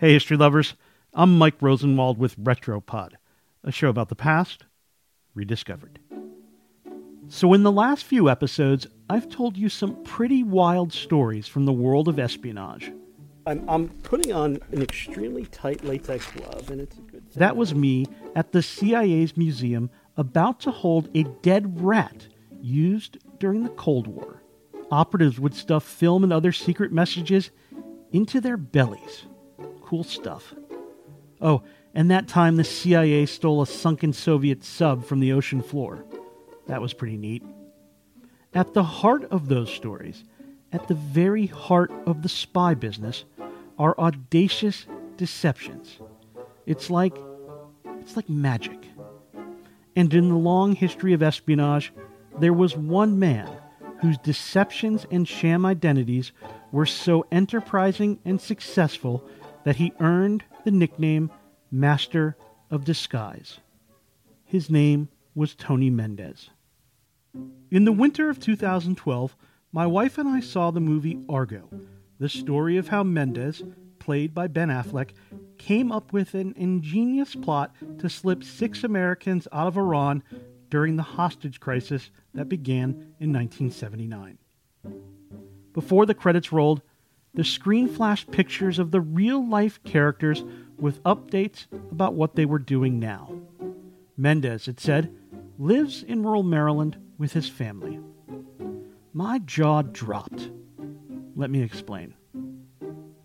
Hey, history lovers. I'm Mike Rosenwald with RetroPod, a show about the past rediscovered. So in the last few episodes, I've told you some pretty wild stories from the world of espionage. I'm putting on an extremely tight latex glove, and it's a good thing. That was me at the CIA's museum about to hold a dead rat used during the Cold War. Operatives would stuff film and other secret messages into their bellies. Cool stuff. Oh, and that time the CIA stole a sunken Soviet sub from the ocean floor. That was pretty neat. At the heart of those stories, at the very heart of the spy business, are audacious deceptions. It's like magic. And in the long history of espionage, there was one man whose deceptions and sham identities were so enterprising and successful that he earned the nickname Master of Disguise. His name was Tony Mendez. In the winter of 2012, my wife and I saw the movie Argo, the story of how Mendez, played by Ben Affleck, came up with an ingenious plot to slip 6 Americans out of Iran during the hostage crisis that began in 1979. Before the credits rolled, the screen flashed pictures of the real-life characters with updates about what they were doing now. Mendez, it said, lives in rural Maryland with his family. My jaw dropped. Let me explain.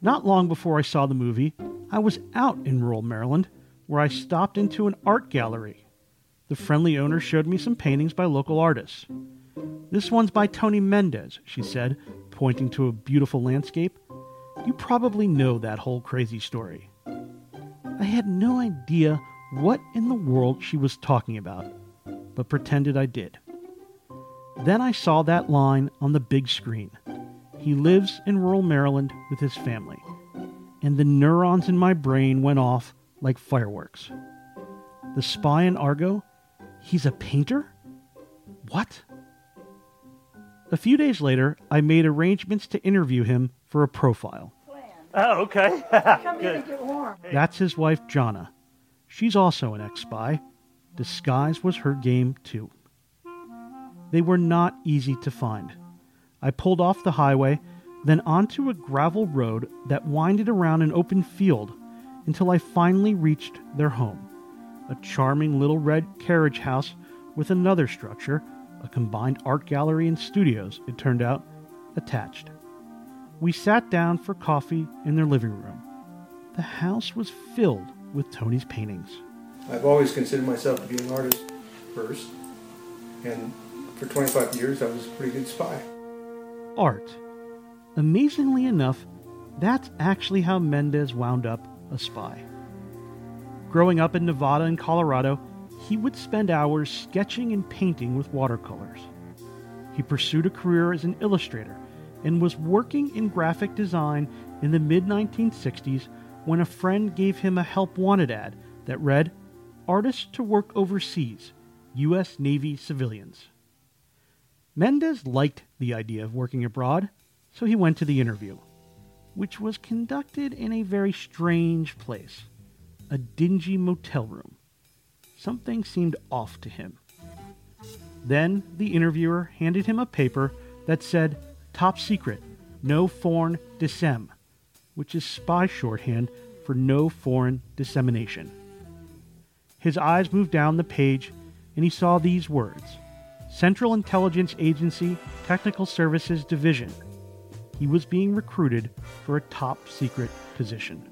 Not long before I saw the movie, I was out in rural Maryland, where I stopped into an art gallery. The friendly owner showed me some paintings by local artists. "This one's by Tony Mendez," she said, pointing to a beautiful landscape. "You probably know that whole crazy story." I had no idea what in the world she was talking about, but pretended I did. Then I saw that line on the big screen. "He lives in rural Maryland with his family," and the neurons in my brain went off like fireworks. The spy in Argo? He's a painter? What? A few days later, I made arrangements to interview him for a profile. Oh, okay. Come in and get warm. That's his wife, Jonna. She's also an ex-spy. Disguise was her game, too. They were not easy to find. I pulled off the highway, then onto a gravel road that winded around an open field until I finally reached their home, a charming little red carriage house with another structure, a combined art gallery and studios, it turned out, attached. We sat down for coffee in their living room. The house was filled with Tony's paintings. I've always considered myself to be an artist first, and for 25 years I was a pretty good spy. Art. Amazingly enough, that's actually how Mendez wound up a spy. Growing up in Nevada and Colorado, he would spend hours sketching and painting with watercolors. He pursued a career as an illustrator and was working in graphic design in the mid-1960s when a friend gave him a Help Wanted ad that read, "Artists to work overseas, U.S. Navy civilians." Mendez liked the idea of working abroad, so he went to the interview, which was conducted in a very strange place, a dingy motel room. Something seemed off to him. Then the interviewer handed him a paper that said, "Top secret, no foreign dissem," which is spy shorthand for no foreign dissemination. His eyes moved down the page and he saw these words, "Central Intelligence Agency, Technical Services Division." He was being recruited for a top secret position.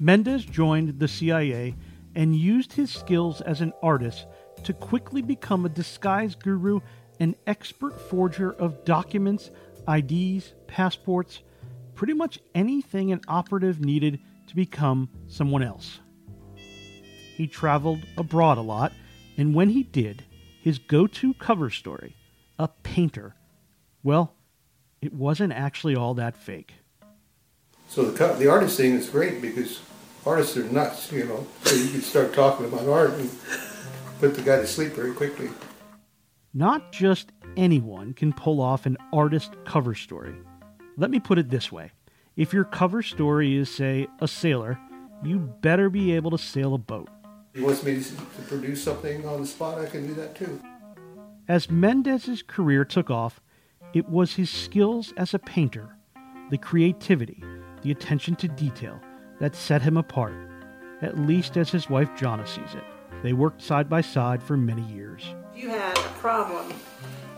Mendez joined the CIA and used his skills as an artist to quickly become a disguise guru and expert forger of documents, IDs, passports, pretty much anything an operative needed to become someone else. He traveled abroad a lot, and when he did, his go-to cover story, a painter, well, it wasn't actually all that fake. So the artist thing is great because artists are nuts, you know, so you can start talking about art and put the guy to sleep very quickly. Not just anyone can pull off an artist cover story. Let me put it this way. If your cover story is, say, a sailor, you better be able to sail a boat. He wants me to produce something on the spot, I can do that too. As Mendez's career took off, it was his skills as a painter, the creativity, the attention to detail, that set him apart, at least as his wife Jonna sees it. They worked side by side for many years. You had a problem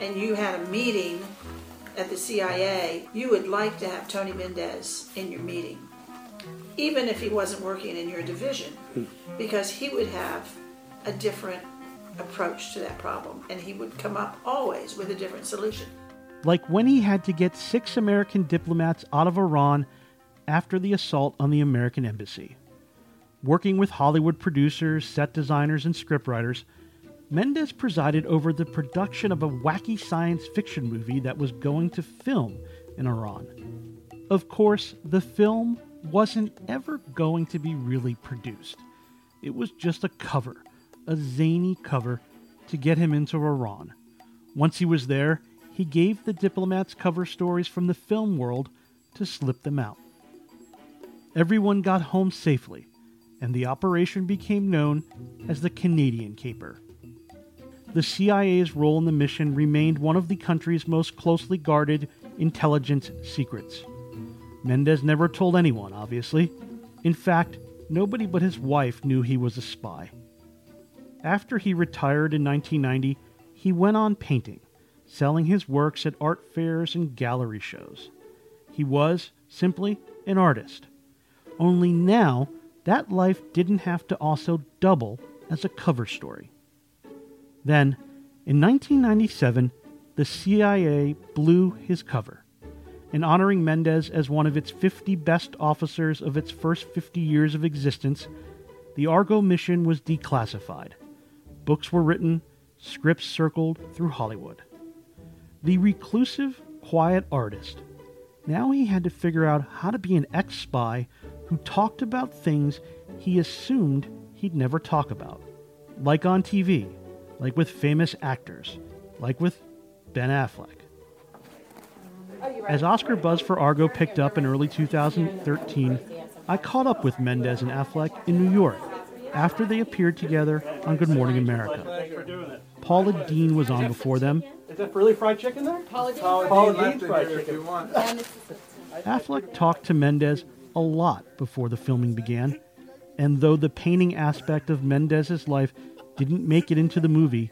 and you had a meeting at the CIA, you would like to have Tony Mendez in your meeting, even if he wasn't working in your division, because he would have a different approach to that problem, and he would come up always with a different solution. Like when he had to get 6 American diplomats out of Iran after the assault on the American embassy. Working with Hollywood producers, set designers, and scriptwriters, Mendez presided over the production of a wacky science fiction movie that was going to film in Iran. Of course, the film wasn't ever going to be really produced. It was just a cover, a zany cover, to get him into Iran. Once he was there, he gave the diplomats cover stories from the film world to slip them out. Everyone got home safely, and the operation became known as the Canadian Caper. The CIA's role in the mission remained one of the country's most closely guarded intelligence secrets. Mendez never told anyone, obviously. In fact, nobody but his wife knew he was a spy. After he retired in 1990, he went on painting, selling his works at art fairs and gallery shows. He was, simply, an artist. Only now, that life didn't have to also double as a cover story. Then, in 1997, the CIA blew his cover. In honoring Mendez as one of its 50 best officers of its first 50 years of existence, the Argo mission was declassified. Books were written, scripts circled through Hollywood. The reclusive, quiet artist. Now he had to figure out how to be an ex-spy who talked about things he assumed he'd never talk about. Like on TV. Like with famous actors, like with Ben Affleck. As Oscar buzz for Argo picked up in early 2013, I caught up with Mendez and Affleck in New York after they appeared together on Good Morning America. Paula Deen was on before them. Is that really fried chicken there? Paula Deen fried chicken. Affleck talked to Mendez a lot before the filming began, and though the painting aspect of Mendez's life didn't make it into the movie,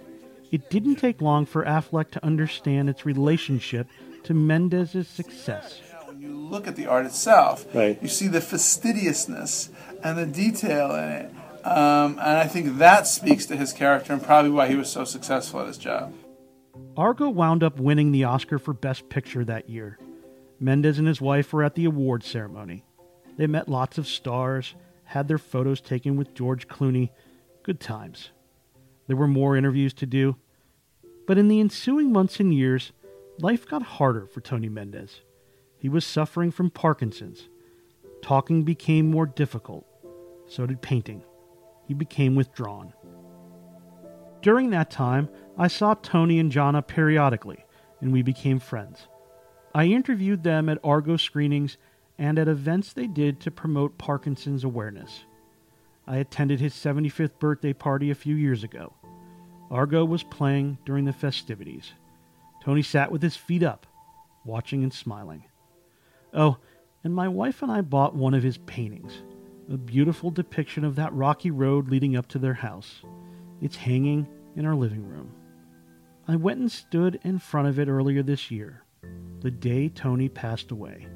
it didn't take long for Affleck to understand its relationship to Mendez's success. When you look at the art itself, right, you see the fastidiousness and the detail in it. And I think that speaks to his character and probably why he was so successful at his job. Argo wound up winning the Oscar for Best Picture that year. Mendez and his wife were at the award ceremony. They met lots of stars, had their photos taken with George Clooney. Good times. There were more interviews to do. But in the ensuing months and years, life got harder for Tony Mendez. He was suffering from Parkinson's. Talking became more difficult. So did painting. He became withdrawn. During that time, I saw Tony and Jonna periodically, and we became friends. I interviewed them at Argo screenings and at events they did to promote Parkinson's awareness. I attended his 75th birthday party a few years ago. Argo was playing during the festivities. Tony sat with his feet up, watching and smiling. Oh, and my wife and I bought one of his paintings, a beautiful depiction of that rocky road leading up to their house. It's hanging in our living room. I went and stood in front of it earlier this year, the day Tony passed away.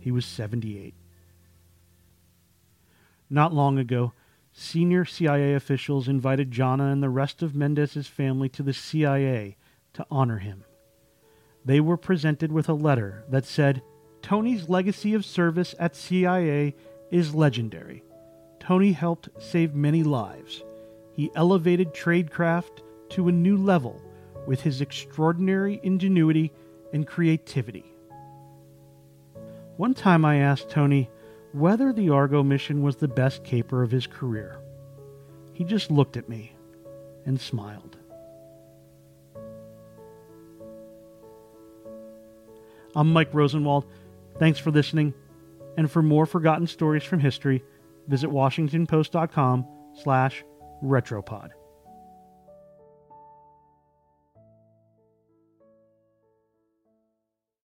He was 78. Not long ago, senior CIA officials invited Jonna and the rest of Mendez's family to the CIA to honor him. They were presented with a letter that said, "Tony's legacy of service at CIA is legendary. Tony helped save many lives. He elevated tradecraft to a new level with his extraordinary ingenuity and creativity." One time I asked Tony whether the Argo mission was the best caper of his career. He just looked at me and smiled. I'm Mike Rosenwald. Thanks for listening. And for more forgotten stories from history, visit WashingtonPost.com/retropod.